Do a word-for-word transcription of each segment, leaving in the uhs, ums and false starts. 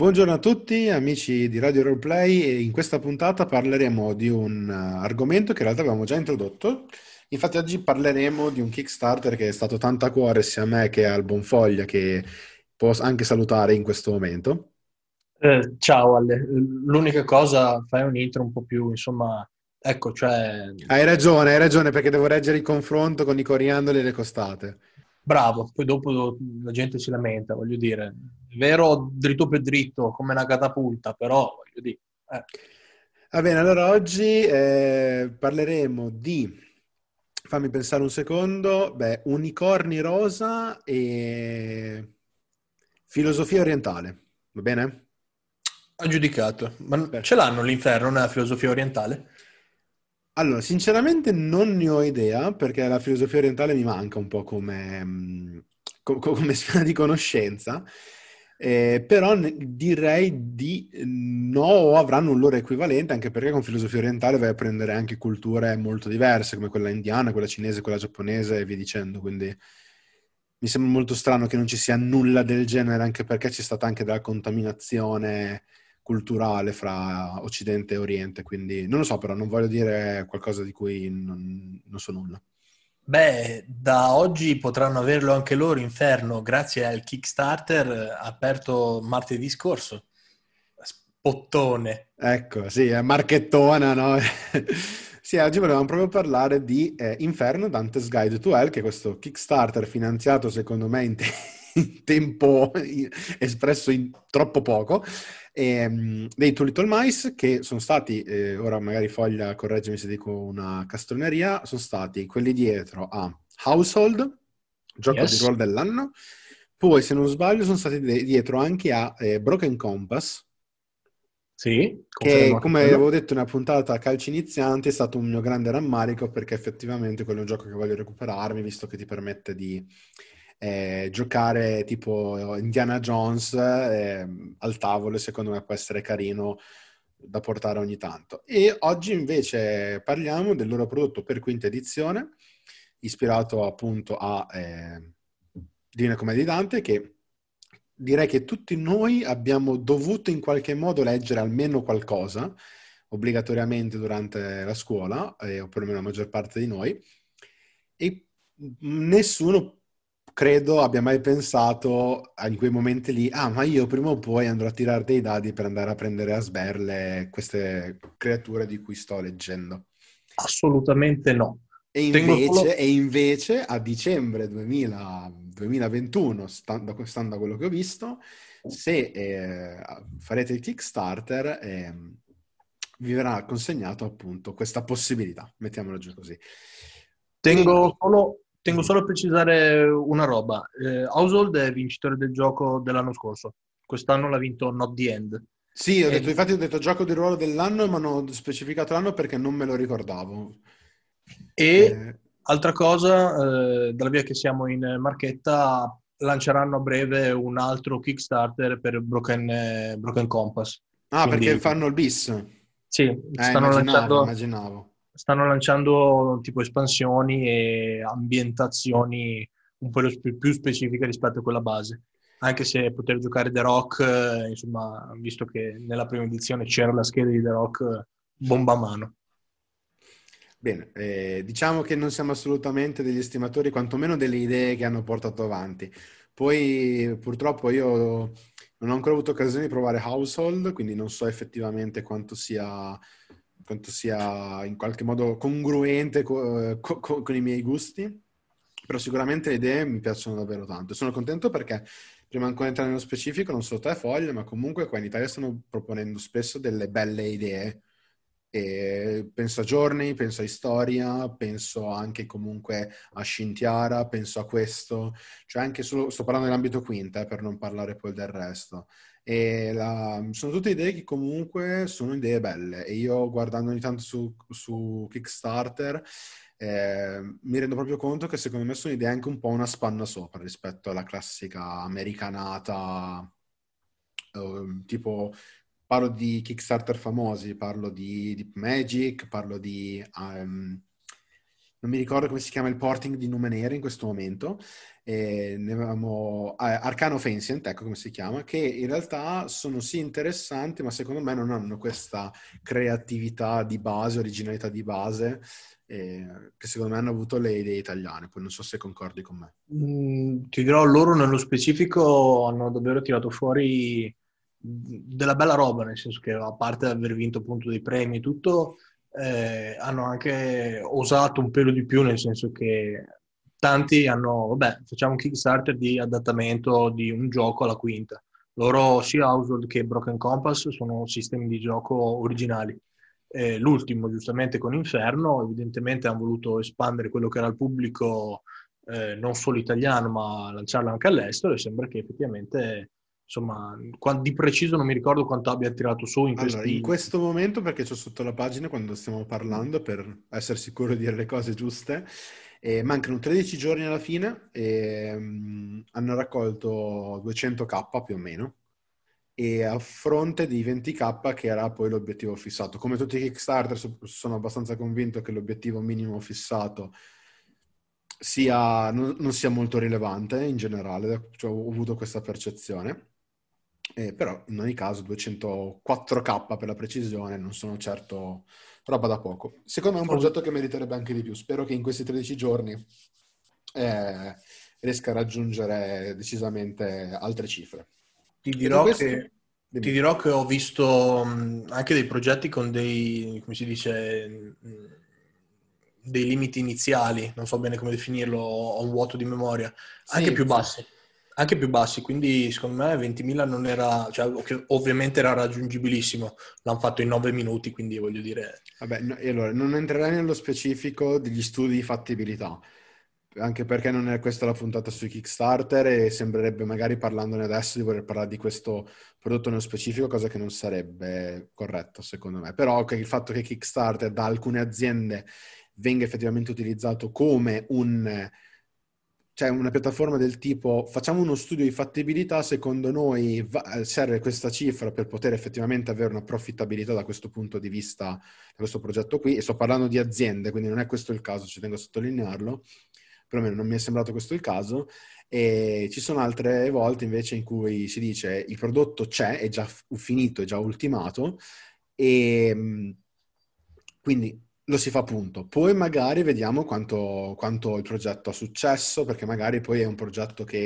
Buongiorno a tutti amici di Radio Roleplay, e in questa puntata parleremo di un argomento che in realtà abbiamo già introdotto. Infatti oggi parleremo di un Kickstarter che è stato tanto a cuore sia a me che al Bonfoglia, che posso anche salutare in questo momento. Eh, ciao Ale, l'unica cosa, fai un intro un po' più, insomma, ecco, cioè... Hai ragione, hai ragione, perché devo reggere il confronto con i coriandoli e le costate. Bravo, poi dopo la gente si lamenta, voglio dire... Vero, dritto per dritto, come una catapulta, però voglio dire. Eh. Va bene, allora oggi eh, parleremo di, fammi pensare un secondo, beh, unicorni rosa e filosofia orientale, va bene? Aggiudicato. Ma Perfetto. Ce l'hanno l'inferno nella filosofia orientale? Allora, sinceramente non ne ho idea, perché la filosofia orientale mi manca un po' come, come sfera di conoscenza. Eh, però direi di no, o avranno un loro equivalente, anche perché con filosofia orientale vai a prendere anche culture molto diverse, come quella indiana, quella cinese, quella giapponese e via dicendo, quindi mi sembra molto strano che non ci sia nulla del genere, anche perché c'è stata anche della contaminazione culturale fra Occidente e Oriente, quindi non lo so, però non voglio dire qualcosa di cui non, non so nulla. Beh, da oggi potranno averlo anche loro, Inferno, grazie al Kickstarter aperto martedì scorso. Spottone. Ecco, sì, è marchettona, no? Sì, oggi volevamo proprio parlare di eh, Inferno Dante's Guide to Hell, che è questo Kickstarter finanziato, secondo me, in, te- in tempo in- espresso in troppo poco, ehm, dei Two Little Mice, che sono stati, eh, ora magari Foglia, correggimi se dico una castroneria, sono stati quelli dietro a Household, gioco yes. di ruolo dell'anno, poi se non sbaglio sono stati dietro anche a eh, Broken Compass, sì, che come avevo detto in una puntata calci inizianti è stato un mio grande rammarico, perché effettivamente quello è un gioco che voglio recuperarmi, visto che ti permette di eh, giocare tipo Indiana Jones eh, al tavolo, e secondo me può essere carino da portare ogni tanto. E oggi invece parliamo del loro prodotto per quinta edizione, ispirato appunto a eh, Divina Commedia di Dante, che direi che tutti noi abbiamo dovuto in qualche modo leggere almeno qualcosa, obbligatoriamente durante la scuola, eh, o perlomeno la maggior parte di noi, e nessuno, credo, abbia mai pensato in quei momenti lì, ah, ma io prima o poi andrò a tirare dei dadi per andare a prendere a sberle queste creature di cui sto leggendo. Assolutamente no. E invece, solo... e invece a dicembre duemila, duemilaventuno, stando, stando a quello che ho visto, se eh, farete il Kickstarter, eh, vi verrà consegnato appunto questa possibilità, mettiamolo giù così. Tengo solo, tengo solo a precisare una roba. Eh, Household è vincitore del gioco dell'anno scorso, quest'anno l'ha vinto Not The End. Sì, ho e... detto, infatti ho detto gioco di ruolo dell'anno, ma non ho specificato l'anno perché non me lo ricordavo. E eh. altra cosa, eh, dalla via che siamo in marchetta, lanceranno a breve un altro Kickstarter per Broken, eh, Broken Compass. Ah, quindi... perché fanno il bis? Sì, eh, stanno, immaginavo, lanciando, immaginavo. stanno lanciando tipo espansioni e ambientazioni un po' più specifiche rispetto a quella base. Anche se poter giocare The Rock, eh, insomma, visto che nella prima edizione c'era la scheda di The Rock, eh, bomba a mano. Bene, eh, diciamo che non siamo assolutamente degli estimatori, quantomeno delle idee che hanno portato avanti. Poi purtroppo io non ho ancora avuto occasione di provare Household, quindi non so effettivamente quanto sia, quanto sia in qualche modo congruente co- co- con i miei gusti, però sicuramente le idee mi piacciono davvero tanto. Sono contento perché, prima ancora di entrare nello specifico, non solo te Foglia, ma comunque qua in Italia stanno proponendo spesso delle belle idee. E penso a Journey, penso a Historia, penso anche comunque a Scintiara, penso a questo, cioè anche solo, sto parlando dell'ambito quinta eh, per non parlare poi del resto, e la, sono tutte idee che comunque sono idee belle, e io guardando ogni tanto su, su Kickstarter eh, mi rendo proprio conto che secondo me sono idee anche un po' una spanna sopra rispetto alla classica americanata, eh, tipo parlo di Kickstarter famosi, parlo di Deep Magic, parlo di um, non mi ricordo come si chiama il porting di Numenere in questo momento, eh, ne avevamo eh, Arcano Fensient, ecco come si chiama, che in realtà sono sì interessanti, ma secondo me non hanno questa creatività di base, originalità di base, eh, che secondo me hanno avuto le idee italiane. Poi non so se concordi con me. Mm, ti dirò, loro nello specifico hanno davvero tirato fuori della bella roba, nel senso che, a parte aver vinto appunto dei premi e tutto, Eh, hanno anche osato un pelo di più, nel senso che tanti hanno, vabbè, facciamo un Kickstarter di adattamento di un gioco alla quinta. Loro sia Household che Broken Compass sono sistemi di gioco originali. Eh, l'ultimo, giustamente, con Inferno, evidentemente hanno voluto espandere quello che era il pubblico eh, non solo italiano, ma lanciarlo anche all'estero, e sembra che effettivamente, insomma, di preciso non mi ricordo quanto abbia tirato su in questi... Allora, in questo momento, perché c'ho sotto la pagina quando stiamo parlando, per essere sicuro di dire le cose giuste, eh, mancano tredici giorni alla fine e um, hanno raccolto duecento k più o meno, e a fronte di venti k che era poi l'obiettivo fissato. Come tutti i Kickstarter, sono abbastanza convinto che l'obiettivo minimo fissato sia, non, non sia molto rilevante in generale, cioè, ho avuto questa percezione. Eh, però in ogni caso duecentoquattro k per la precisione non sono certo roba da poco. Secondo me è un progetto che meriterebbe anche di più. Spero che in questi tredici giorni eh, riesca a raggiungere decisamente altre cifre. Ti dirò, questo, che, ti dirò che ho visto anche dei progetti con dei, come si dice, dei limiti iniziali, non so bene come definirlo, ho un vuoto di memoria, anche sì, più bassi. Anche più bassi, quindi secondo me ventimila non era, cioè, ovviamente era raggiungibilissimo, l'hanno fatto in nove minuti, quindi voglio dire... Vabbè, no, e allora, non entrerai nello specifico degli studi di fattibilità, anche perché non è questa la puntata sui Kickstarter e sembrerebbe, magari parlandone adesso, di voler parlare di questo prodotto nello specifico, cosa che non sarebbe corretto secondo me. Però okay, il fatto che Kickstarter da alcune aziende venga effettivamente utilizzato come un... Cioè, una piattaforma del tipo facciamo uno studio di fattibilità, secondo noi va- serve questa cifra per poter effettivamente avere una profittabilità da questo punto di vista, da questo progetto qui, e sto parlando di aziende, quindi non è questo il caso, ci tengo a sottolinearlo, perlomeno non mi è sembrato questo il caso. E ci sono altre volte invece in cui si dice il prodotto c'è, è già finito, è già ultimato, e quindi lo si fa punto. Poi magari vediamo quanto, quanto il progetto ha successo, perché magari poi è un progetto che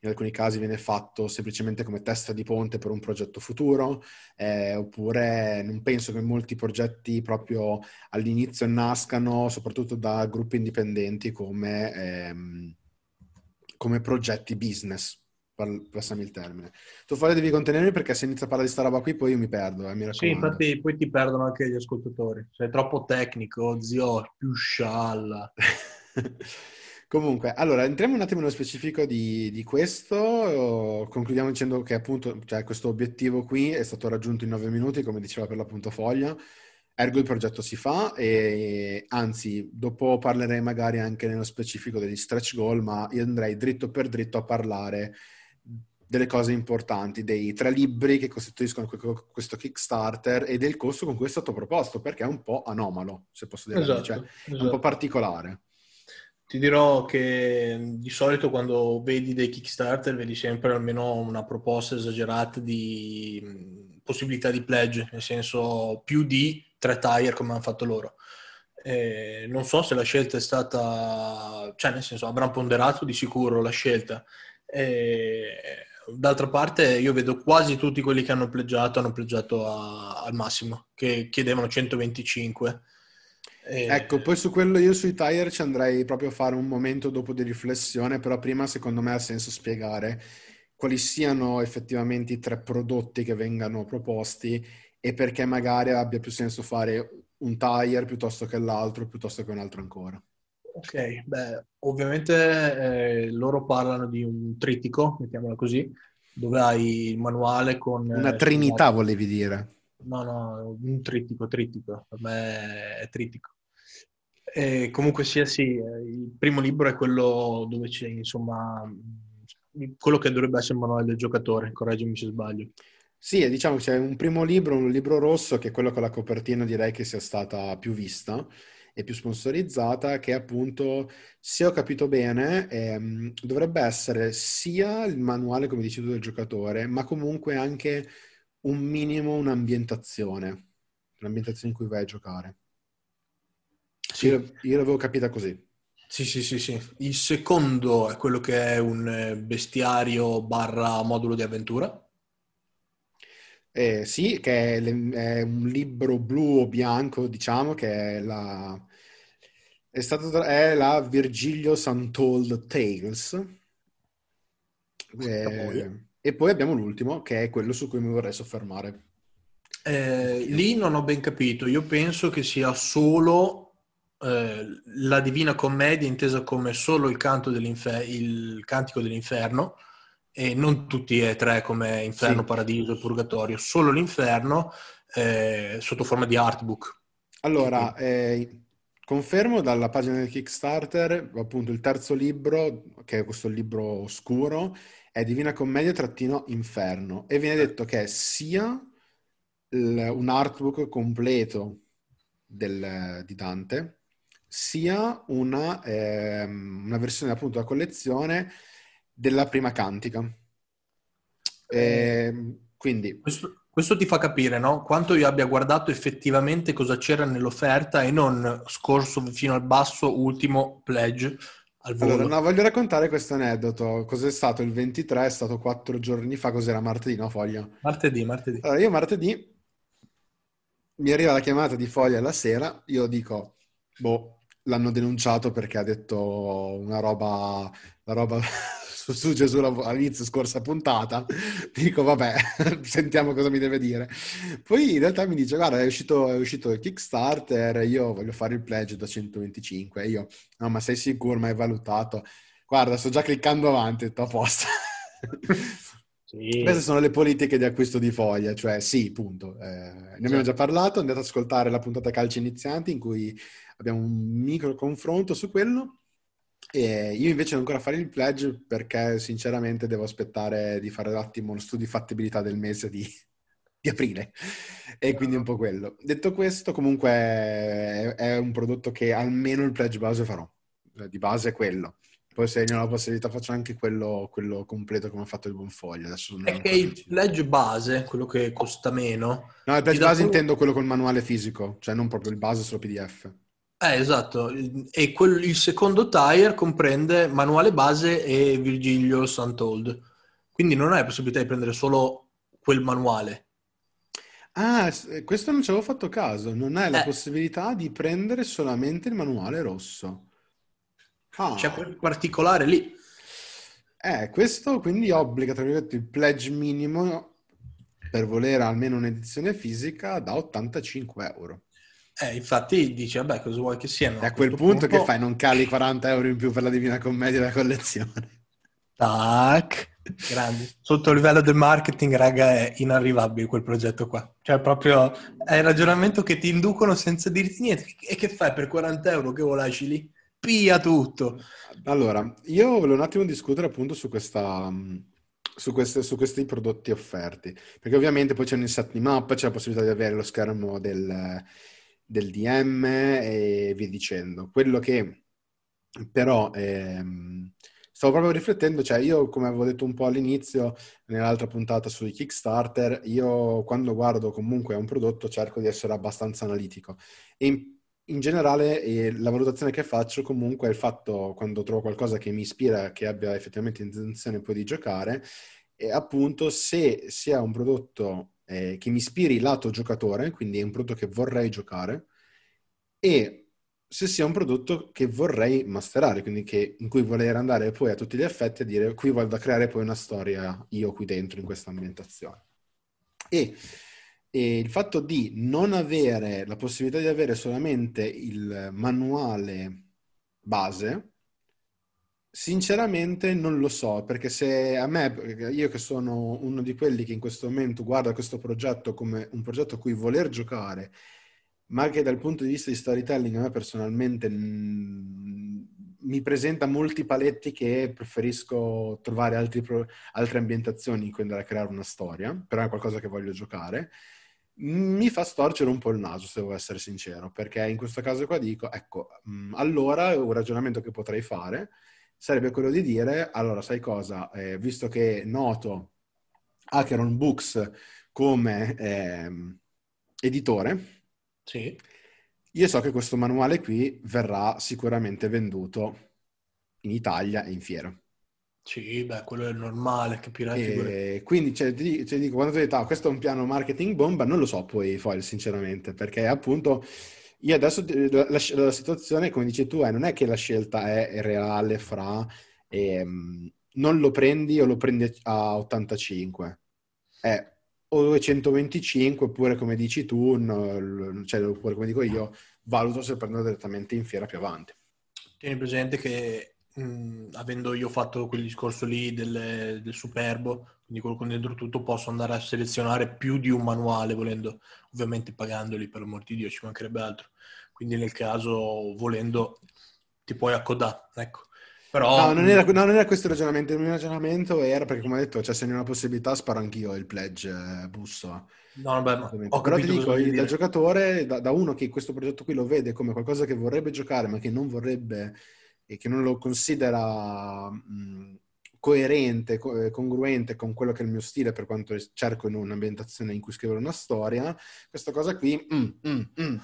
in alcuni casi viene fatto semplicemente come testa di ponte per un progetto futuro, eh, oppure non penso che molti progetti proprio all'inizio nascano, soprattutto da gruppi indipendenti, come, ehm, come progetti business. Passami il termine. Tu fuori devi contenermi, perché se inizia a parlare di sta roba qui poi io mi perdo, eh, mi raccomando. Sì, infatti poi ti perdono anche gli ascoltatori, sei troppo tecnico, zio, più scialla. Comunque, allora, entriamo un attimo nello specifico di, di questo, concludiamo dicendo che appunto, cioè, questo obiettivo qui è stato raggiunto in nove minuti, come diceva per la Puntafoglia, ergo il progetto si fa, e anzi dopo parlerei magari anche nello specifico degli stretch goal, ma io andrei dritto per dritto a parlare delle cose importanti, dei tre libri che costituiscono questo Kickstarter e del costo con cui è stato proposto, perché è un po' anomalo, se posso dire, esatto, cioè, esatto. È un po' particolare. Ti dirò che di solito quando vedi dei Kickstarter vedi sempre almeno una proposta esagerata di possibilità di pledge, nel senso più di tre tier come hanno fatto loro. Eh, non so se la scelta è stata... Cioè, nel senso, avranno ponderato di sicuro la scelta. Eh, D'altra parte io vedo quasi tutti quelli che hanno pleggiato hanno pleggiato a, al massimo, che chiedevano centoventicinque. Eh, ecco, poi su quello io sui tire ci andrei proprio a fare un momento dopo di riflessione, però prima secondo me ha senso spiegare quali siano effettivamente i tre prodotti che vengano proposti e perché magari abbia più senso fare un tire piuttosto che l'altro, piuttosto che un altro ancora. Ok, beh, ovviamente eh, loro parlano di un trittico, mettiamola così, dove hai il manuale con... Una trinità, eh, volevi dire. No, no, un trittico, trittico, per me è trittico. E comunque sia, sì, il primo libro è quello dove c'è, insomma, quello che dovrebbe essere il manuale del giocatore, correggimi se sbaglio. Sì, diciamo che c'è un primo libro, un libro rosso, che è quello con la copertina direi che sia stata più vista, e più sponsorizzata, che appunto, se ho capito bene, ehm, dovrebbe essere sia il manuale, come dici tu, del giocatore, ma comunque anche un minimo un'ambientazione, l'ambientazione in cui vai a giocare. Sì. Io, io l'avevo capita così. Sì, sì, sì, sì. Il secondo è quello che è un bestiario barra modulo di avventura. Eh, sì, che è, le, è un libro blu o bianco, diciamo, che è la, è stato, è la Virgilio's Untold Tales. E, e poi abbiamo l'ultimo, che è quello su cui mi vorrei soffermare. Eh, lì non ho ben capito, io penso che sia solo eh, la Divina Commedia intesa come solo il, canto dell'infer- il Cantico dell'Inferno, e non tutti e tre come Inferno, sì. Paradiso e Purgatorio, solo l'Inferno eh, sotto forma di artbook. Allora, eh, confermo dalla pagina del Kickstarter, appunto il terzo libro, che è questo libro oscuro, è Divina Commedia trattino Inferno, e viene detto che sia l- un artbook completo del, di Dante, sia una, eh, una versione appunto da collezione della prima cantica. Eh, quindi questo, questo ti fa capire, no? Quanto io abbia guardato effettivamente cosa c'era nell'offerta e non scorso fino al basso ultimo pledge al volo. Allora, no, voglio raccontare questo aneddoto. Cos'è stato il ventitré? È stato quattro giorni fa. Cos'era? Martedì, no? Foglia? Martedì, martedì. Allora, io martedì mi arriva la chiamata di Foglia la sera, io dico, boh, l'hanno denunciato perché ha detto una roba, una roba... su Gesù all'inizio scorsa puntata, dico vabbè, sentiamo cosa mi deve dire. Poi in realtà mi dice guarda, è uscito, è uscito il Kickstarter, io voglio fare il pledge da centoventicinque, e io no, ma sei sicuro, ma hai valutato? Guarda, sto già cliccando avanti, tutto a posto. Sì. Queste sono le politiche di acquisto di Foglia, cioè sì, punto. Eh, ne abbiamo sì. già parlato, andate ad ascoltare la puntata calcio inizianti in cui abbiamo un micro confronto su quello. E io invece non ancora fare il pledge perché sinceramente devo aspettare di fare un attimo lo studio di fattibilità del mese di, di aprile, e quindi è un po' quello. Detto questo, comunque è, è un prodotto che almeno il pledge base farò, di base è quello. Poi se ne ho la possibilità faccio anche quello, quello completo come ha fatto il Bonfoglia. Adesso non è che il deciso. Pledge base, quello che costa meno. No, il pledge base quello... intendo quello col manuale fisico, cioè non proprio il base, solo P D F. Eh, esatto, e quel, il secondo tier comprende manuale base e Virgilio's Untold, quindi non hai la possibilità di prendere solo quel manuale. Ah, questo non ci avevo fatto caso, non hai eh. la possibilità di prendere solamente il manuale rosso. Ah. C'è quel particolare lì. Eh, questo quindi obbliga, tra virgolette, il pledge minimo per volere almeno un'edizione fisica da ottantacinque euro. Eh, infatti dice, vabbè, cosa vuoi che siano? E a quel punto, punto che fai? Non cali quaranta euro in più per la Divina Commedia della collezione? Tac! Grandi. Sotto il livello del marketing, raga, è inarrivabile quel progetto qua. Cioè, proprio è il ragionamento che ti inducono senza dirti niente. E che fai per quaranta euro che volaci lì? Pia tutto! Allora, io volevo un attimo discutere appunto su questa... Su, queste, su questi prodotti offerti. Perché ovviamente poi c'è un inset di mappa, c'è la possibilità di avere lo schermo del... del D M e via dicendo. Quello che però ehm, stavo proprio riflettendo, cioè io, come avevo detto un po' all'inizio nell'altra puntata sui Kickstarter, io quando guardo comunque un prodotto cerco di essere abbastanza analitico, e in, in generale eh, la valutazione che faccio comunque è il fatto, quando trovo qualcosa che mi ispira, che abbia effettivamente intenzione poi di giocare, e appunto se sia un prodotto che mi ispiri lato giocatore, quindi è un prodotto che vorrei giocare, e se sia un prodotto che vorrei masterare, quindi che, in cui voler andare poi a tutti gli effetti a dire qui vado a creare poi una storia io qui dentro in questa ambientazione. E, e il fatto di non avere la possibilità di avere solamente il manuale base, sinceramente non lo so, perché se a me, io che sono uno di quelli che in questo momento guarda questo progetto come un progetto a cui voler giocare, ma che dal punto di vista di storytelling a me personalmente mh, mi presenta molti paletti che preferisco trovare altri pro, altre ambientazioni in cui andare a creare una storia, però è qualcosa che voglio giocare. mi fa storcere un po' il naso, se devo essere sincero, perché in questo caso qua dico, ecco, allora un ragionamento che potrei fare sarebbe quello di dire, allora sai cosa, eh, visto che noto Acheron Books come eh, editore, sì, io so che questo manuale qui verrà sicuramente venduto in Italia e in fiera. Sì, beh, quello è normale, capire. E quindi cioè, ti, ti dico, quando tu dici, ah, questo è un piano marketing bomba, non lo so poi, poi sinceramente, perché appunto io adesso la, la, la situazione, come dici tu, è, non è che la scelta è reale fra eh, non lo prendi o lo prendi a ottantacinque, è o duecentoventicinque, oppure come dici tu, no, cioè, oppure come dico io, valuto se prendo direttamente in fiera più avanti. Tieni presente che Mm, avendo io fatto quel discorso lì del, del superbo, quindi quello con dentro tutto, posso andare a selezionare più di un manuale volendo, ovviamente pagandoli, per l'amor di Dio, ci mancherebbe altro, quindi nel caso volendo ti puoi accodare, ecco. Però no, non era, no, non era questo il ragionamento. Il mio ragionamento era perché, come ho detto, cioè, se ne è una possibilità sparo anch'io il pledge eh, busso. No, vabbè, no. Ho però ti dico, il, da giocatore, da, da uno che questo progetto qui lo vede come qualcosa che vorrebbe giocare ma che non vorrebbe, e che non lo considera mh, coerente, co- congruente con quello che è il mio stile per quanto cerco in un'ambientazione in cui scrivere una storia, questa cosa qui, mm, mm, mm,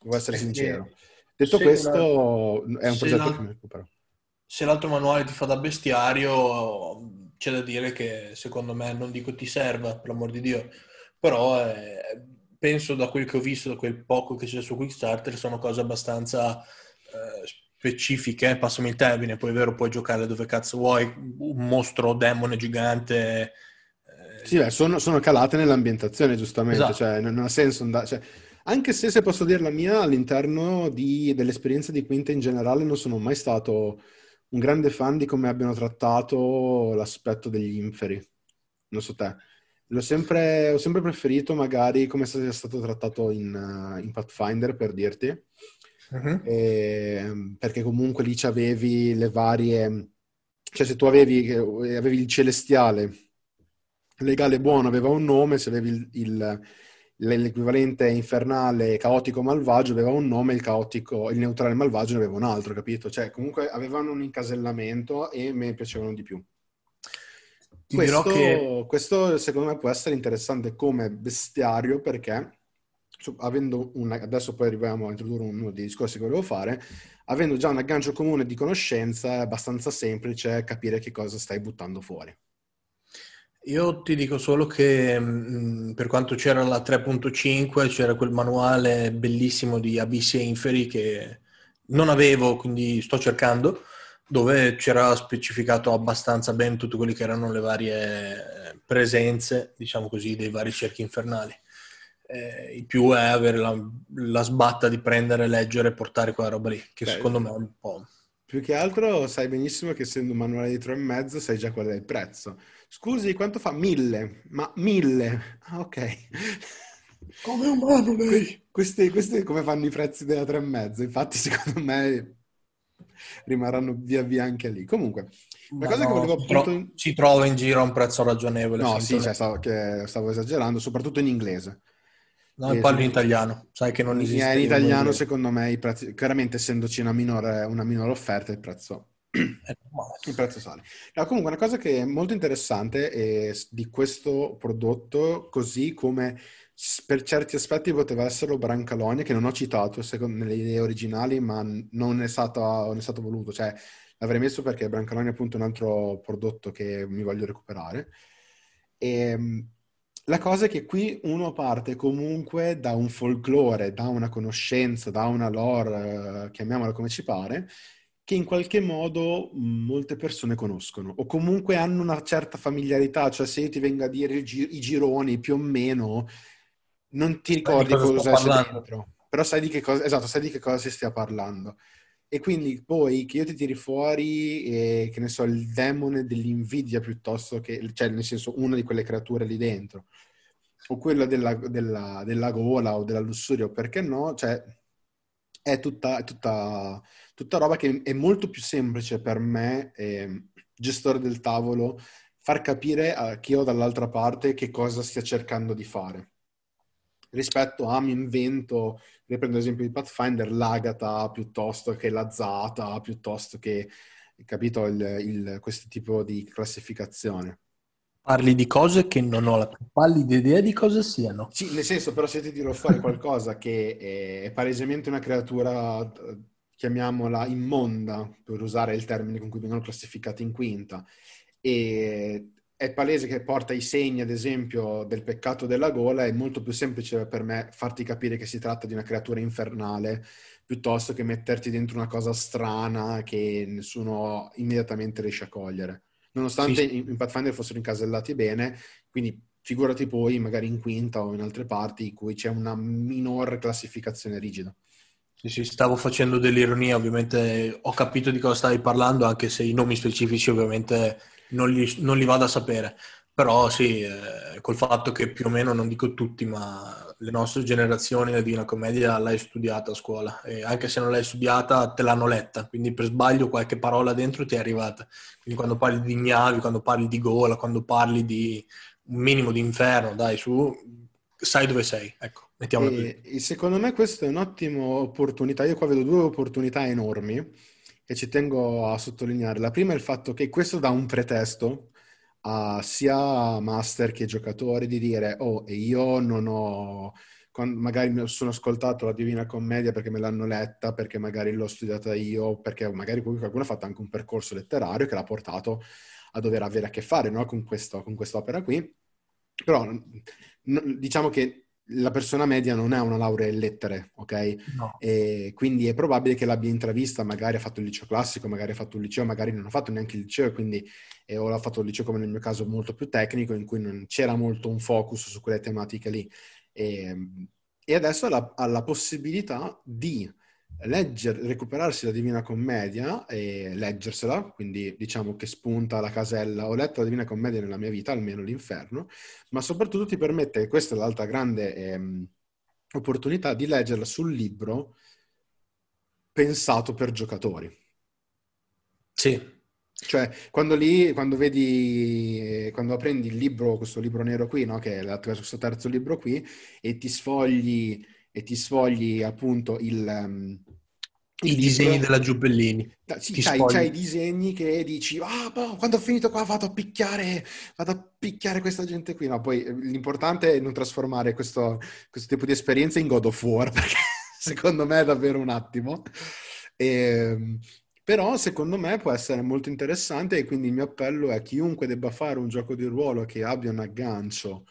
devo essere sincero. Detto se questo, la... è un progetto la... che mi recupero. Se l'altro manuale ti fa da bestiario, c'è da dire che secondo me, non dico ti serva, per l'amor di Dio, però eh, penso da quel che ho visto, da quel poco che c'è su Kickstarter, sono cose abbastanza... Eh, specifiche, passami il termine, poi è vero, puoi giocare dove cazzo vuoi, un mostro, demone gigante. Eh... Sì, beh, sono, sono calate nell'ambientazione, giustamente, esatto. Cioè, non ha senso andare... Cioè, anche se, se posso dire la mia, all'interno di, dell'esperienza di Quinta in generale non sono mai stato un grande fan di come abbiano trattato l'aspetto degli inferi. Non so te. L'ho sempre, ho sempre preferito magari come sia stato trattato in, in Pathfinder, per dirti. Uh-huh. Eh, perché comunque lì c'avevi le varie, cioè se tu avevi, avevi il celestiale legale buono aveva un nome, se avevi il, il, l'equivalente infernale caotico malvagio aveva un nome, il caotico, il neutrale malvagio aveva un altro, capito? Cioè comunque avevano un incasellamento e me piacevano di più. Questo, che... questo secondo me può essere interessante come bestiario, perché avendo un, adesso poi arriviamo a introdurre uno dei discorsi che volevo fare, avendo già un aggancio comune di conoscenza è abbastanza semplice capire che cosa stai buttando fuori. Io ti dico solo che mh, per quanto c'era la tre punto cinque c'era quel manuale bellissimo di Abissi e Inferi che non avevo, quindi sto cercando, dove c'era specificato abbastanza bene tutte quelle che erano le varie presenze, diciamo così, dei vari cerchi infernali. Eh, il più è avere la, la sbatta di prendere, leggere e portare quella roba lì, che beh, secondo me è un po'... Più che altro sai benissimo che essendo un manuale di tre e mezzo sai già qual è il prezzo. Scusi, quanto fa? Mille? Ma mille? Ah, ok. Come un manuale? Questi, questi come fanno i prezzi della tre e mezzo, infatti secondo me rimarranno via via anche lì. Comunque la cosa no, che volevo appunto... tro- si trova in giro a un prezzo ragionevole. No, sì, cioè, stavo, che stavo esagerando, soprattutto in inglese. No, eh, parlo in italiano, sai che non esiste. In italiano, secondo me, i prezzi, chiaramente essendoci una minore, una minore offerta, il prezzo, il prezzo sale. No, comunque, una cosa che è molto interessante è di questo prodotto, così come per certi aspetti poteva essere Brancalonia, che non ho citato secondo, nelle idee originali, ma non è stato, non è stato voluto. Cioè, l'avrei messo perché Brancalonia è appunto un altro prodotto che mi voglio recuperare. E... la cosa è che qui uno parte comunque da un folklore, da una conoscenza, da una lore, chiamiamola come ci pare, che in qualche modo molte persone conoscono o comunque hanno una certa familiarità, cioè se io ti vengo a dire i gironi più o meno non ti ricordi cosa, cosa c'è dentro, però sai di che cosa, esatto, sai di che cosa si stia parlando. E quindi poi che io ti tiri fuori, eh, che ne so, il demone dell'invidia piuttosto che, cioè nel senso una di quelle creature lì dentro, o quella della, della, della gola o della lussuria o perché no, cioè è tutta, tutta, tutta roba che è molto più semplice per me, eh, gestore del tavolo, far capire a chi ho dall'altra parte che cosa stia cercando di fare. rispetto a mi invento, riprendo l'esempio di Pathfinder, l'agata piuttosto che la zata, piuttosto che, capito, il, il, questo tipo di classificazione. Parli di cose che non ho la più pallida idea di cosa siano. Sì, nel senso, però se ti dirò fare qualcosa che è palesemente una creatura, chiamiamola immonda, per usare il termine con cui vengono classificati in quinta, e è palese che porta i segni, ad esempio, del peccato della gola, è molto più semplice per me farti capire che si tratta di una creatura infernale piuttosto che metterti dentro una cosa strana che nessuno immediatamente riesce a cogliere. Nonostante sì, in Pathfinder fossero incasellati bene, quindi figurati poi magari in quinta o in altre parti in cui c'è una minor classificazione rigida. Sì, sì, stavo facendo dell'ironia, ovviamente ho capito di cosa stavi parlando, anche se i nomi specifici ovviamente non li, non li vado a sapere. Però sì, eh, col fatto che più o meno, non dico tutti, ma le nostre generazioni la Divina Commedia l'hai studiata a scuola, e anche se non l'hai studiata te l'hanno letta, quindi per sbaglio qualche parola dentro ti è arrivata. Quindi quando parli di gnavi, quando parli di gola, quando parli di un minimo di inferno, dai su, sai dove sei, ecco, mettiamola e, qui. Secondo me questa è un'ottima opportunità, io qua vedo due opportunità enormi che ci tengo a sottolineare. La prima è il fatto che questo dà un pretesto a sia master che giocatori di dire: oh, e io non ho, magari sono ascoltato la Divina Commedia perché me l'hanno letta, perché magari l'ho studiata io, perché magari qualcuno ha fatto anche un percorso letterario che l'ha portato a dover avere a che fare, no, con questo, con quest'opera qui. Però diciamo che la persona media non ha una laurea in lettere, ok? No. E quindi è probabile che l'abbia intravista, magari ha fatto il liceo classico, magari ha fatto il liceo, magari non ha fatto neanche il liceo, quindi eh, o l'ha fatto il liceo come nel mio caso molto più tecnico, in cui non c'era molto un focus su quelle tematiche lì. E, e adesso ha la, ha la possibilità di leggere, recuperarsi la Divina Commedia e leggersela, quindi diciamo che spunta la casella: ho letto la Divina Commedia nella mia vita, almeno l'inferno, ma soprattutto ti permette, questa è l'altra grande ehm, opportunità, di leggerla sul libro pensato per giocatori. Sì. Cioè, quando lì, quando vedi, quando prendi il libro, questo libro nero qui, no, che è questo terzo libro qui, e ti sfogli e ti sfogli appunto il, um, il i disegni libro della Giubbellini. Da, sì, c'hai, c'hai i disegni che dici: ah, boh, quando ho finito qua vado a picchiare, vado a picchiare questa gente qui. No, poi l'importante è non trasformare questo, questo tipo di esperienza in God of War, perché secondo me è davvero un attimo. E, però secondo me può essere molto interessante, e quindi il mio appello è: chiunque debba fare un gioco di ruolo che abbia un aggancio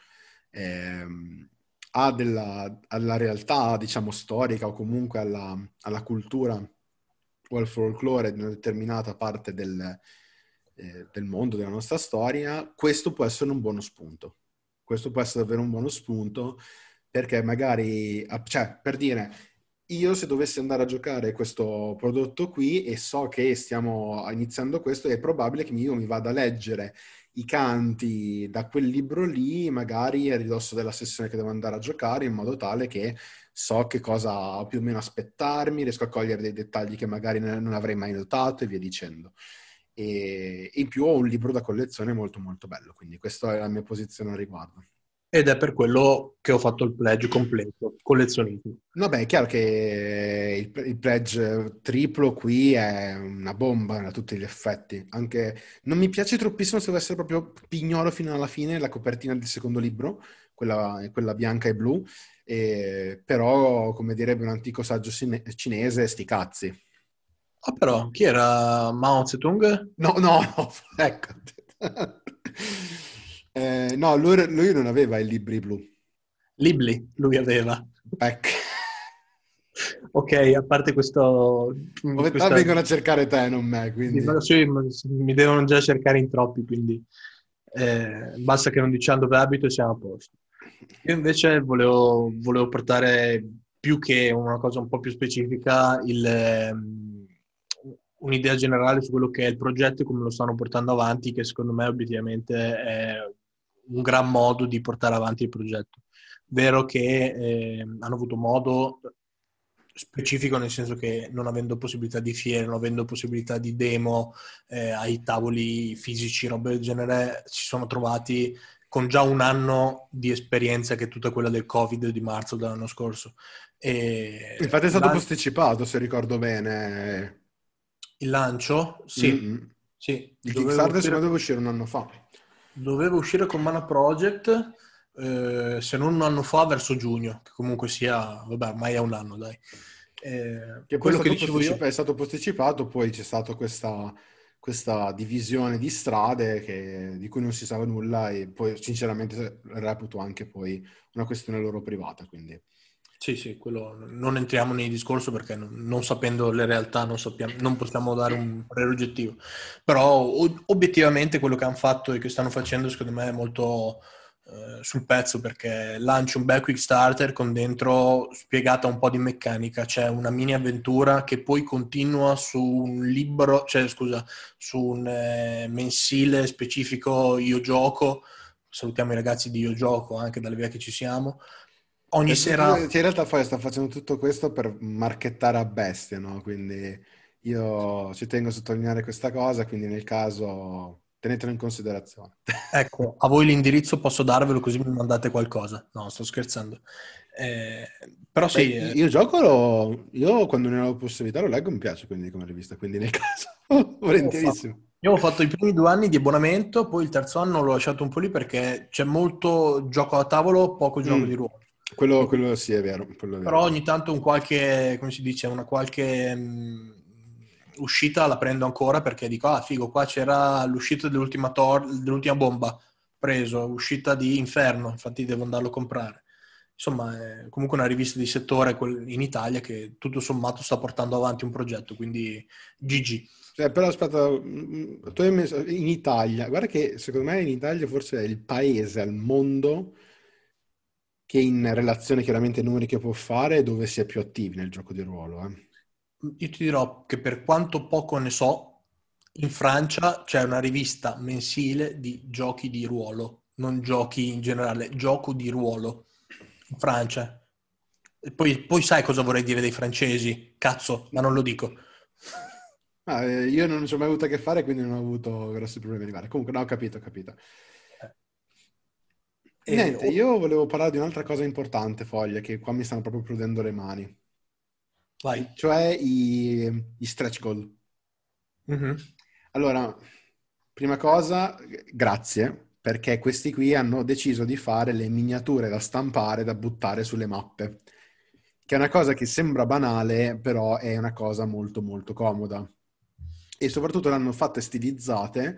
ehm, ha della, alla realtà, diciamo, storica, o comunque alla, alla cultura o al folklore di una determinata parte del, eh, del mondo, della nostra storia, questo può essere un buono spunto. Questo può essere davvero un buono spunto, perché magari, cioè, per dire, io se dovessi andare a giocare questo prodotto qui e so che stiamo iniziando questo, è probabile che io mi vada a leggere i canti da quel libro lì, magari a ridosso della sessione che devo andare a giocare, in modo tale che so che cosa più o meno aspettarmi, riesco a cogliere dei dettagli che magari non avrei mai notato e via dicendo. E in più ho un libro da collezione molto molto bello, quindi questa è la mia posizione al riguardo. Ed è per quello che ho fatto il pledge completo, collezionismo. Vabbè, è chiaro che il, il pledge triplo qui è una bomba a tutti gli effetti. Anche non mi piace troppissimo, se devo essere proprio pignolo fino alla fine, la copertina del secondo libro, quella, quella bianca e blu, e, però, come direbbe un antico saggio cinese, sti cazzi. Ah però, chi era? Mao Zedong? No, no, no, ecco. Eh, no, lui, lui non aveva i libri blu. Libri, lui aveva. Ecco. Ok, a parte questo... Come questa... vengono a cercare te, non me, quindi... Sì, ma, sì, ma, mi devono già cercare in troppi, quindi... Eh, basta che non diciamo dove abito e siamo a posto. Io invece volevo, volevo portare, più che una cosa un po' più specifica, il... un'idea generale su quello che è il progetto e come lo stanno portando avanti, che secondo me obiettivamente è un gran modo di portare avanti il progetto. Vero che eh, hanno avuto modo specifico, nel senso che non avendo possibilità di fiere, non avendo possibilità di demo eh, ai tavoli fisici, roba del genere, si sono trovati con già un anno di esperienza che è tutta quella del Covid di marzo dell'anno scorso. E infatti è stato lan... posticipato, se ricordo bene. Il lancio? Sì. Mm-hmm. Sì. Il Kickstarter uscire... doveva uscire un anno fa. Doveva uscire con Mana Project, eh, se non un anno fa, verso giugno, che comunque sia, vabbè, ormai è un anno, dai. Eh, che quello che dicevo io è stato posticipato, poi c'è stata questa... questa divisione di strade che, di cui non si sa nulla, e poi sinceramente reputo anche poi una questione loro privata, quindi. Sì, sì, quello non entriamo nel discorso perché non, non sapendo le realtà non sappiamo, non possiamo dare un parere oggettivo. Però o, obiettivamente quello che hanno fatto e che stanno facendo secondo me è molto eh, sul pezzo, perché lancio un bel Kickstarter con dentro spiegata un po' di meccanica, c'è una mini avventura che poi continua su un libro, cioè scusa, su un eh, mensile specifico Io Gioco. Salutiamo i ragazzi di Io Gioco, anche dalle via che ci siamo. Ogni e sera... In realtà poi sta facendo tutto questo per marchettare a bestia, no? Quindi io ci tengo a sottolineare questa cosa, quindi nel caso tenetelo in considerazione. Ecco, a voi l'indirizzo posso darvelo così mi mandate qualcosa. No, sto scherzando. Eh, però sì... Beh, io gioco, lo... io quando ne ho la possibilità lo leggo, mi piace quindi come rivista, quindi nel caso volentierissimo. Io ho fatto i primi due anni di abbonamento, poi il terzo anno l'ho lasciato un po' lì perché c'è molto gioco a tavolo, poco gioco mm. di ruolo. Quello, quello sì, è vero, quello è vero. Però ogni tanto un qualche, come si dice, una qualche mh, uscita la prendo ancora perché dico, ah figo, qua c'era l'uscita dell'ultima, tor- dell'ultima bomba, preso, uscita di Inferno, infatti devo andarlo a comprare. Insomma, è comunque una rivista di settore in Italia che tutto sommato sta portando avanti un progetto, quindi gi gi. Cioè, però aspetta, tu hai messo in Italia, guarda che secondo me in Italia forse è il paese al mondo che in relazione chiaramente ai numeri che può fare dove si è più attivi nel gioco di ruolo. Eh. Io ti dirò che per quanto poco ne so, in Francia c'è una rivista mensile di giochi di ruolo, non giochi in generale, gioco di ruolo, in Francia. E poi, poi sai cosa vorrei dire dei francesi? Cazzo, ma non lo dico. Ah, io non ci ho mai avuto a che fare, quindi non ho avuto grossi problemi di fare. Comunque, no, ho capito, ho capito. E niente, io volevo parlare di un'altra cosa importante, Foglia, che qua mi stanno proprio prudendo le mani. Vai. Cioè i, i stretch goal. Mm-hmm. Allora, prima cosa, grazie, perché questi qui hanno deciso di fare le miniature da stampare, da buttare sulle mappe, che è una cosa che sembra banale, però è una cosa molto molto comoda. E soprattutto l'hanno fatte stilizzate,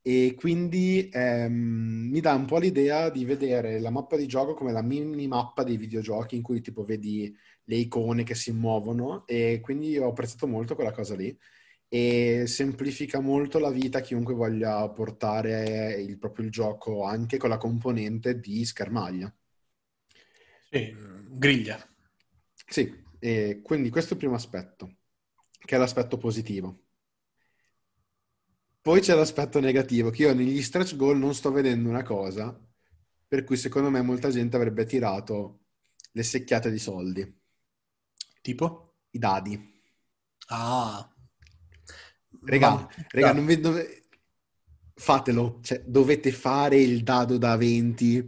e quindi ehm, mi dà un po' l'idea di vedere la mappa di gioco come la mini mappa dei videogiochi in cui tipo vedi le icone che si muovono, e quindi ho apprezzato molto quella cosa lì e semplifica molto la vita a chiunque voglia portare il proprio il gioco anche con la componente di schermaglia. Sì, griglia. Sì, e quindi questo è il primo aspetto, che è l'aspetto positivo. Poi c'è l'aspetto negativo, che io negli stretch goal non sto vedendo una cosa per cui secondo me molta gente avrebbe tirato le secchiate di soldi. Tipo? I dadi. Ah. Regà, ma... regà non vi dove... fatelo. Cioè, dovete fare il dado da venti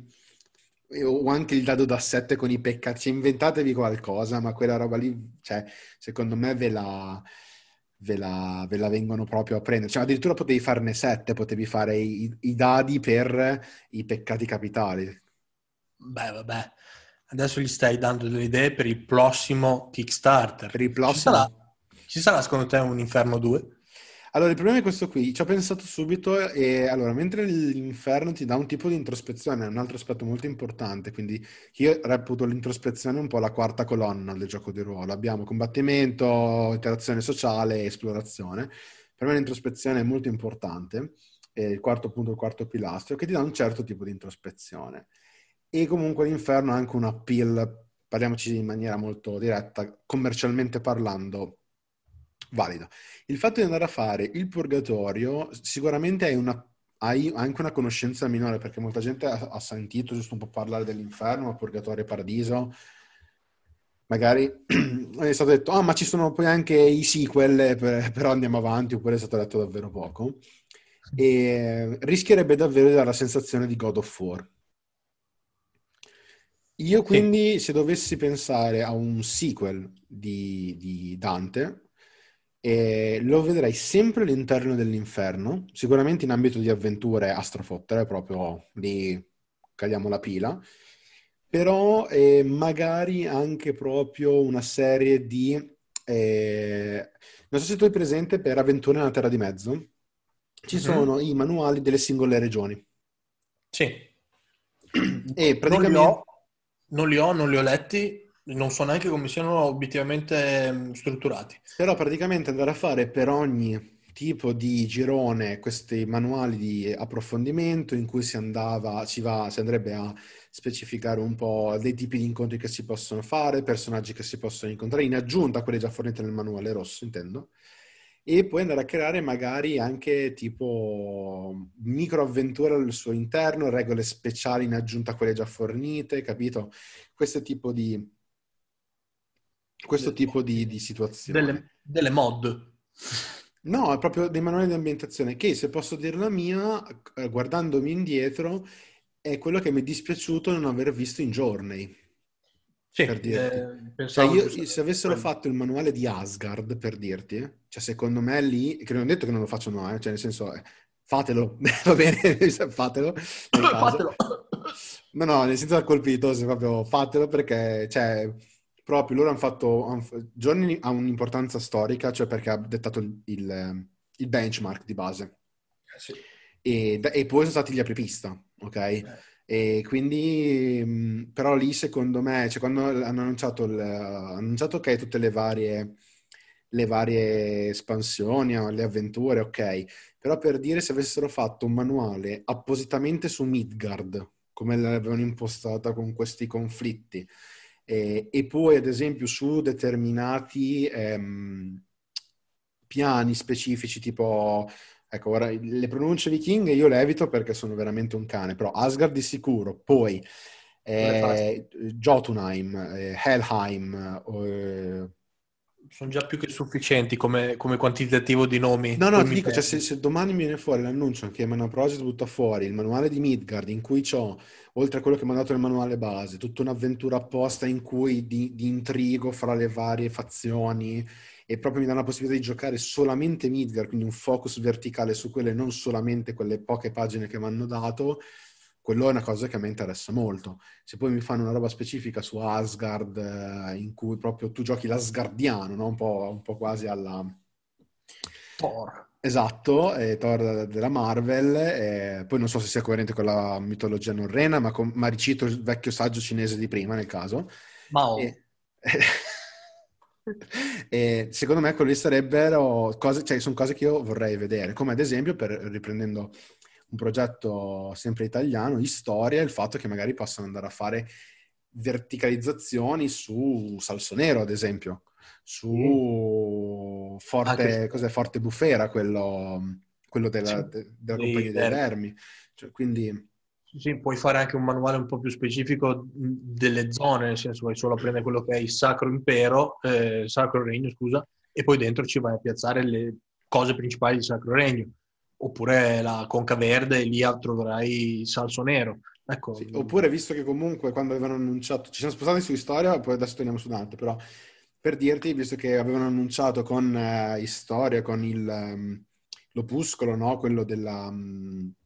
o anche il dado da sette con i peccati. Cioè, inventatevi qualcosa, ma quella roba lì, cioè, secondo me ve la... Ve la, ve la vengono proprio a prendere. Cioè, addirittura potevi farne sette, potevi fare i, i dadi per i peccati capitali. Beh, vabbè. Adesso gli stai dando delle idee per il prossimo Kickstarter. Per il prossimo... Ci sarà, ci sarà secondo te un Inferno due? Allora, il problema è questo qui. Ci ho pensato subito e allora, mentre l'Inferno ti dà un tipo di introspezione, è un altro aspetto molto importante, quindi io reputo l'introspezione un po' la quarta colonna del gioco di ruolo. Abbiamo combattimento, interazione sociale, esplorazione. Per me l'introspezione è molto importante, è il quarto punto, il quarto pilastro, che ti dà un certo tipo di introspezione. E comunque l'Inferno ha anche un appeal, parliamoci in maniera molto diretta, commercialmente parlando, valido. Il fatto di andare a fare il purgatorio sicuramente hai, una, hai anche una conoscenza minore, perché molta gente ha, ha sentito giusto un po' parlare dell'inferno, purgatorio e paradiso, magari è stato detto ah ma ci sono poi anche i sequel per, però andiamo avanti, oppure è stato detto davvero poco. e rischierebbe davvero di dare la sensazione di God of War. Io quindi, sì. se dovessi pensare a un sequel di, di Dante, eh, lo vedrei sempre all'interno dell'inferno, sicuramente in ambito di avventure astrofottere, proprio lì cadiamo la pila, però eh, magari anche proprio una serie di... Eh, non so se tu hai presente per Avventure nella Terra di Mezzo, ci mm-hmm. sono i manuali delle singole regioni. Sì. E praticamente... Non li ho, non li ho letti, non so neanche come siano obiettivamente strutturati. Però praticamente andare a fare per ogni tipo di girone questi manuali di approfondimento in cui si andava, si va, si andrebbe a specificare un po' dei tipi di incontri che si possono fare, personaggi che si possono incontrare, in aggiunta a quelli già forniti nel manuale rosso, intendo. E poi andare a creare magari anche tipo microavventure al suo interno, regole speciali in aggiunta a quelle già fornite, capito? Questo tipo di, questo tipo di, di situazione. Delle, delle mod. No, è proprio dei manuali di ambientazione, che se posso dire la mia, guardandomi indietro, è quello che mi è dispiaciuto non aver visto in Journey. Sì, per dirti. Eh, cioè io, se avessero fatto il manuale di Asgard, per dirti, cioè secondo me lì, che non ho detto che non lo facciano, eh, cioè nel senso, eh, fatelo, va bene, fatelo, fatelo. No, no, nel senso colpito, se proprio fatelo, perché cioè, proprio loro hanno fatto, han, Giorni ha un'importanza storica, cioè perché ha dettato il, il, il benchmark di base. Eh, sì. e, e poi sono stati gli apripista, ok? Eh. E quindi, però lì secondo me, cioè quando hanno annunciato, il, hanno annunciato ok, tutte le varie, le varie espansioni, le avventure, ok, però per dire se avessero fatto un manuale appositamente su Midgard, come l'avevano impostata con questi conflitti, e, e poi ad esempio su determinati ehm, piani specifici tipo... Ecco, ora le pronunce vichinghe io le evito perché sono veramente un cane, però Asgard di sicuro, poi eh, Jotunheim, eh, Helheim... Eh... Sono già più che sufficienti come, come quantitativo di nomi. No, no, ti dico, cioè, se, se domani viene fuori l'annuncio che Mana Project butta fuori il manuale di Midgard, in cui c'ho, oltre a quello che mi ha dato nel manuale base, tutta un'avventura apposta in cui di, di intrigo fra le varie fazioni... e proprio mi dà la possibilità di giocare solamente Midgard, quindi un focus verticale su quelle, non solamente quelle poche pagine che mi hanno dato, quello è una cosa che a me interessa molto. Se poi mi fanno una roba specifica su Asgard, eh, in cui proprio tu giochi l'asgardiano, no? un, po', un po' quasi alla... Thor. Esatto, eh, Thor della Marvel, eh, poi non so se sia coerente con la mitologia norrena, ma, con, ma ricito il vecchio saggio cinese di prima, nel caso. Mao. E... E secondo me quelli sarebbero cose, cioè sono cose che io vorrei vedere, come ad esempio, per riprendendo un progetto sempre italiano, Historia, il fatto che magari possano andare a fare verticalizzazioni su Salso Nero, ad esempio, su Forte, ah, che... cos'è, Forte Bufera, quello, quello della, de, della Compagnia dei Vermi, cioè, quindi... Sì, puoi fare anche un manuale un po' più specifico delle zone, nel senso vai solo a prendere quello che è il Sacro Impero, eh, Sacro Regno, scusa, e poi dentro ci vai a piazzare le cose principali del Sacro Regno. Oppure la Conca Verde, e lì troverai Salso Nero. Ecco. Sì, oppure, visto che comunque quando avevano annunciato, ci siamo spostati su Historia, poi adesso torniamo su Dante, però per dirti, visto che avevano annunciato con eh, Historia, con il... Um, l'opuscolo, no? Quello della,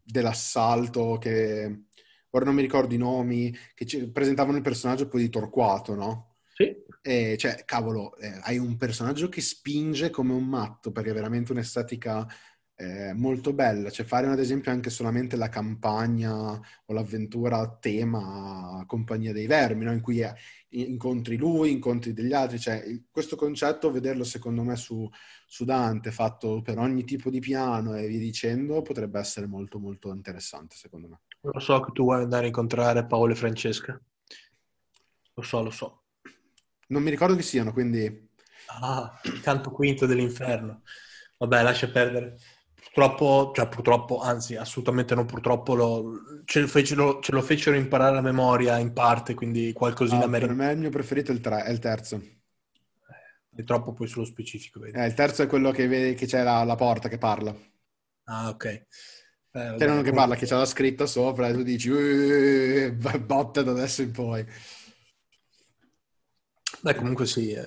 dell'assalto, che ora non mi ricordo i nomi, che ci presentavano il personaggio poi di Torquato, no? Sì. E cioè, cavolo, eh, hai un personaggio che spinge come un matto, perché è veramente un'estetica eh, molto bella. Cioè, fare ad esempio anche solamente la campagna o l'avventura a tema Compagnia dei Vermi, no? In cui è, incontri lui, incontri degli altri, cioè questo concetto, vederlo secondo me su, su Dante, fatto per ogni tipo di piano e via dicendo, potrebbe essere molto molto interessante secondo me. Lo so che tu vuoi andare a incontrare Paolo e Francesca, lo so, lo so. Non mi ricordo chi siano, quindi... Ah, il canto quinto dell'inferno. Vabbè, lascia perdere. Purtroppo, cioè purtroppo, anzi assolutamente non purtroppo, lo, ce, lo fecero, ce lo fecero imparare a memoria in parte, quindi qualcosina... Ah, per me il mio preferito è il, tre, è il terzo. Purtroppo eh, poi sullo specifico. Vedi. Eh, il terzo è quello che vedi che c'è la, la porta che parla. Ah, ok. Eh, C'è uno che parla, che c'è la scritta sopra e tu dici botta da adesso in poi. Beh, comunque sì, eh,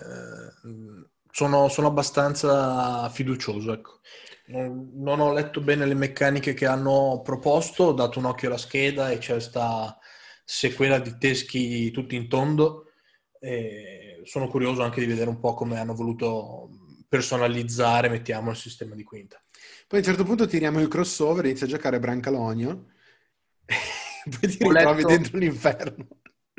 sono, sono abbastanza fiducioso, ecco. Non, non ho letto bene le meccaniche che hanno proposto, ho dato un occhio alla scheda e c'è sta sequela di teschi tutti in tondo. E sono curioso anche di vedere un po' come hanno voluto personalizzare, mettiamo, il sistema di quinta. Poi a un certo punto tiriamo il crossover e inizi a giocare Brancalonia poi ti ho ritrovi letto... dentro l'inferno.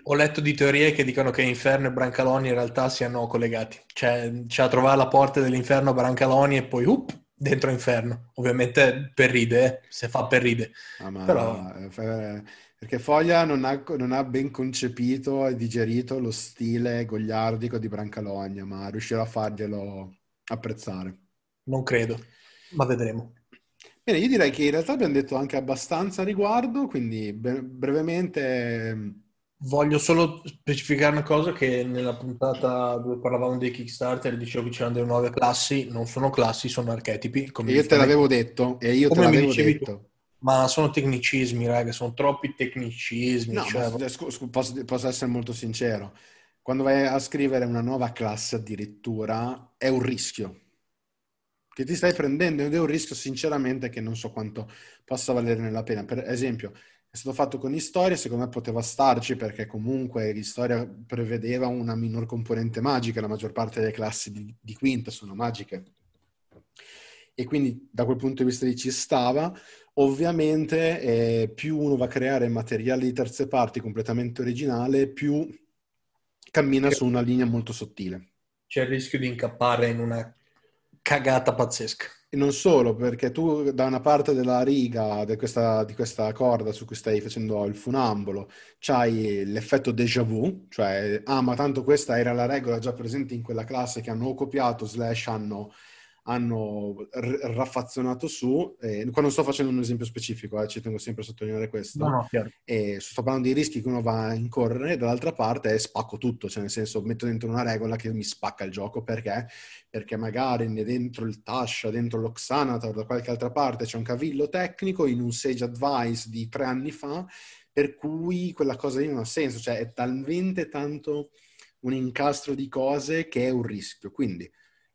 Ho letto di teorie che dicono che Inferno e Brancalonia in realtà siano collegati, cioè c'è a trovare la porta dell'inferno a Brancalonia e poi up, dentro Inferno, ovviamente per ride, eh? Se fa per ride. Ah, ma però... no, perché Foglia non ha, non ha ben concepito e digerito lo stile gogliardico di Brancalonia, ma riuscirà a farglielo apprezzare. Non credo, ma vedremo. Bene, io direi che in realtà abbiamo detto anche abbastanza a riguardo, quindi brevemente... Voglio solo specificare una cosa, che nella puntata dove parlavamo dei Kickstarter dicevo che c'erano delle nuove classi, non sono classi, sono archetipi. Come io te l'avevo detto, e io te l'avevo detto. Tu. Ma sono tecnicismi, raga, sono troppi tecnicismi. No, cioè... ma, scu- posso, posso essere molto sincero, quando vai a scrivere una nuova classe addirittura è un rischio che ti stai prendendo, ed è un rischio sinceramente che non so quanto possa valerne la pena. Per esempio... è stato fatto con Historia, secondo me poteva starci, perché comunque Historia prevedeva una minor componente magica, la maggior parte delle classi di, di quinta sono magiche, e quindi da quel punto di vista lì ci stava. Ovviamente eh, più uno va a creare materiale di terze parti completamente originale, più cammina su una linea molto sottile. C'è il rischio di incappare in una cagata pazzesca. E non solo, perché tu da una parte della riga di questa, di questa corda su cui stai facendo il funambolo c'hai l'effetto déjà vu, cioè ah ma tanto questa era la regola già presente in quella classe che hanno copiato slash hanno, hanno r- raffazzonato su, e qua non sto facendo un esempio specifico, eh, ci tengo sempre a sottolineare questo, no, no, e sto parlando di rischi che uno va a incorrere, e dall'altra parte è spacco tutto, cioè nel senso metto dentro una regola che mi spacca il gioco, perché perché magari dentro il Tasha, dentro l'Oxanator, da qualche altra parte c'è un cavillo tecnico in un Sage Advice di tre anni fa, per cui quella cosa lì non ha senso, cioè è talmente tanto un incastro di cose che è un rischio, quindi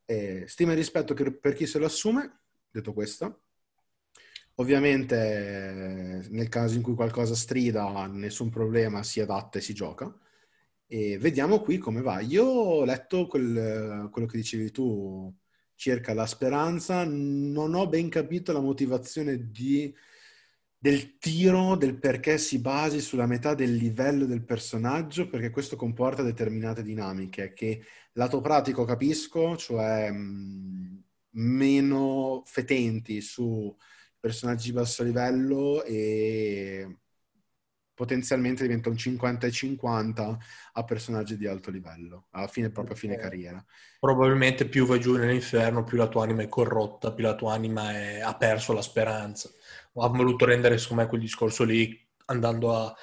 eh, stima e rispetto per chi se lo assume. Detto questo, ovviamente nel caso in cui qualcosa strida, nessun problema, si adatta e si gioca. E vediamo qui come va. Io ho letto quel, quello che dicevi tu circa la speranza, non ho ben capito la motivazione di, del tiro, del perché si basi sulla metà del livello del personaggio, perché questo comporta determinate dinamiche che lato pratico capisco, cioè mh, meno fetenti su personaggi di basso livello, e potenzialmente diventa un cinquanta e cinquanta a personaggi di alto livello, alla fine, proprio a fine carriera. Probabilmente più vai giù nell'inferno, più la tua anima è corrotta, più la tua anima è... ha perso la speranza. Ha voluto rendere, secondo me, quel discorso lì andando a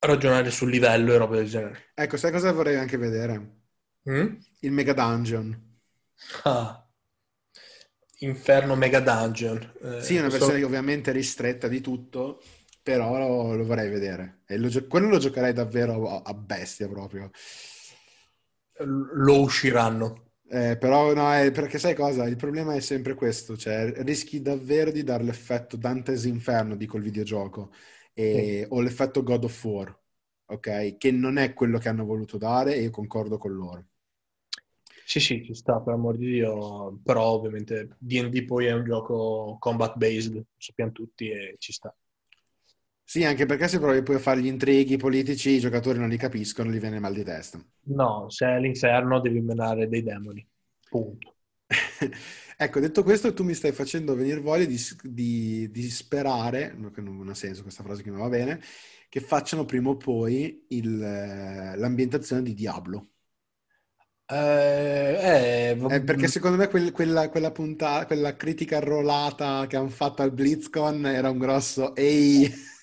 ragionare sul livello e roba del genere. Ecco, sai cosa vorrei anche vedere? Mm? Il Mega Dungeon. Ah. Inferno Mega Dungeon. Eh, sì, una versione so... ovviamente ristretta di tutto, però lo, lo vorrei vedere. E lo gio- quello lo giocherei davvero a, a bestia proprio. Lo usciranno. Eh, però no, è, perché sai cosa? Il problema è sempre questo, cioè rischi davvero di dare l'effetto Dante's Inferno, dico il videogioco, e, mm. o l'effetto God of War, ok? Che non è quello che hanno voluto dare, e io concordo con loro. Sì, sì, ci sta, per amor di Dio, però ovviamente D and D poi è un gioco combat-based, lo sappiamo tutti, e ci sta. Sì, anche perché se provi poi a fare gli intrighi politici, i giocatori non li capiscono, gli viene mal di testa. No, se è l'inferno devi menare dei demoni, punto. Ecco, detto questo, tu mi stai facendo venire voglia di, di, di sperare, che non ha senso questa frase che non va bene, che facciano prima o poi il, l'ambientazione di Diablo. Eh, eh, eh, perché secondo me quel, quella, quella puntata, quella critica arruolata che hanno fatto al BlizzCon era un grosso ehi...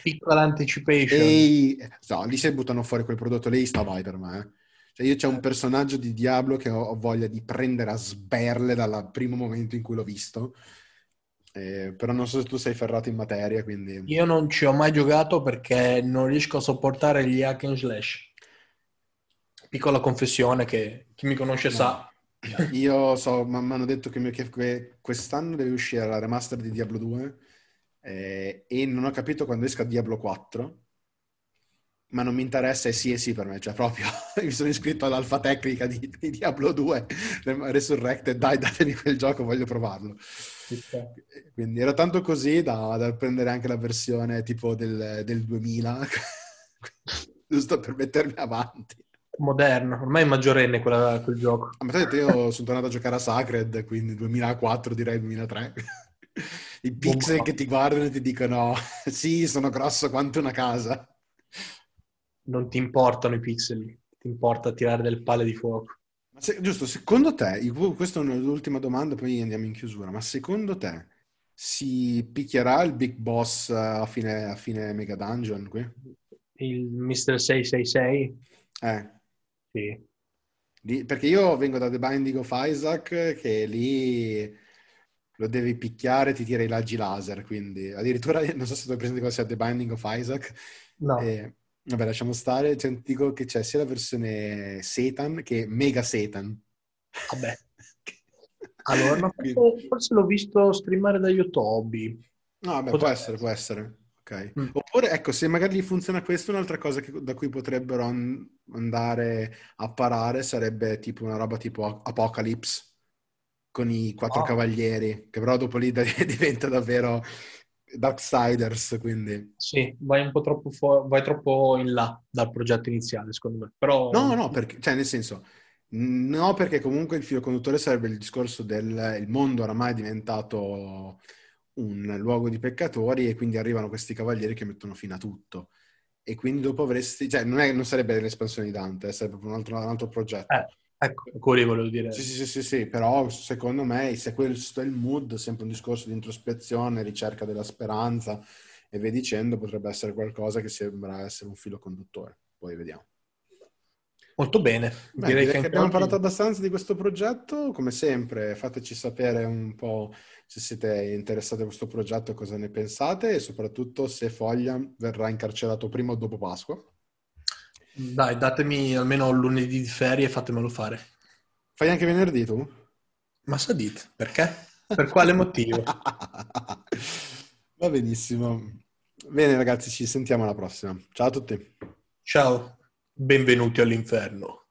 piccola anticipation. Ehi, no, lì se buttano fuori quel prodotto lì sta vai per me, eh. Cioè io c'è un personaggio di Diablo che ho voglia di prendere a sberle dal primo momento in cui l'ho visto, Eh, però non so se tu sei ferrato in materia, quindi... Io non ci ho mai giocato perché non riesco a sopportare gli hack and slash. Piccola confessione che chi mi conosce no. sa. Io so, ma mi hanno detto che, mi, che quest'anno deve uscire la remaster di Diablo due eh, e non ho capito quando esca Diablo quattro. Ma non mi interessa, e sì e sì per me, cioè proprio mi sono iscritto all'alfa tecnica di, di Diablo due Resurrected, dai datemi quel gioco, voglio provarlo. Quindi era tanto così da, da prendere anche la versione tipo del, del duemila giusto per mettermi avanti. Moderno, ormai è maggiorenne quella, quel gioco. Ah, ma vedete, io sono tornato a giocare a Sacred, quindi duemilaquattro direi duemilatre. I pixel che ti guardano e ti dicono sì, sono grosso quanto una casa. Non ti importano i pixel, ti importa tirare delle palle di fuoco. Ma se, giusto, secondo te, questa è l'ultima domanda, poi andiamo in chiusura, ma secondo te si picchierà il big boss a fine, a fine Mega Dungeon qui? Il mister seicentosessantasei? Eh. Sì. Lì, perché io vengo da The Binding of Isaac, che lì... lo devi picchiare, ti tira i raggi laser, quindi addirittura, non so se tu hai presente cosa sia The Binding of Isaac. No. Eh, vabbè, lasciamo stare, cioè, dico che c'è sia la versione Satan che Mega Satan. Vabbè. Allora, no, forse, forse l'ho visto streamare da YouTube. No, vabbè, potrebbe... può essere, può essere. Okay. Mm. Oppure, ecco, se magari gli funziona questo, un'altra cosa che, da cui potrebbero an- andare a parare sarebbe tipo una roba tipo Apocalypse, con i quattro oh. cavalieri, che però dopo lì da- diventa davvero Darksiders, quindi... Sì, vai un po' troppo, fu- vai troppo in là dal progetto iniziale, secondo me, però... No, no, perché, cioè nel senso, no, perché comunque il filo conduttore sarebbe il discorso del il mondo oramai è diventato un luogo di peccatori e quindi arrivano questi cavalieri che mettono fine a tutto. E quindi dopo avresti... Cioè, non, è, non sarebbe l'espansione di Dante, sarebbe proprio un altro, un altro progetto. Eh. Ecco, quello volevo dire. Sì, sì, sì, sì, però secondo me se questo è il mood, sempre un discorso di introspezione, ricerca della speranza e via dicendo, potrebbe essere qualcosa che sembra essere un filo conduttore. Poi vediamo. Molto bene. Beh, direi, direi che abbiamo parlato abbastanza di questo progetto. Come sempre, fateci sapere un po' se siete interessati a questo progetto, cosa ne pensate e soprattutto se Foglia verrà incarcerato prima o dopo Pasqua. Dai, datemi almeno lunedì di ferie e fatemelo fare. Fai anche venerdì tu? Ma so dit, perché? Per quale motivo? Va benissimo. Bene ragazzi, ci sentiamo alla prossima. Ciao a tutti. Ciao, benvenuti all'inferno.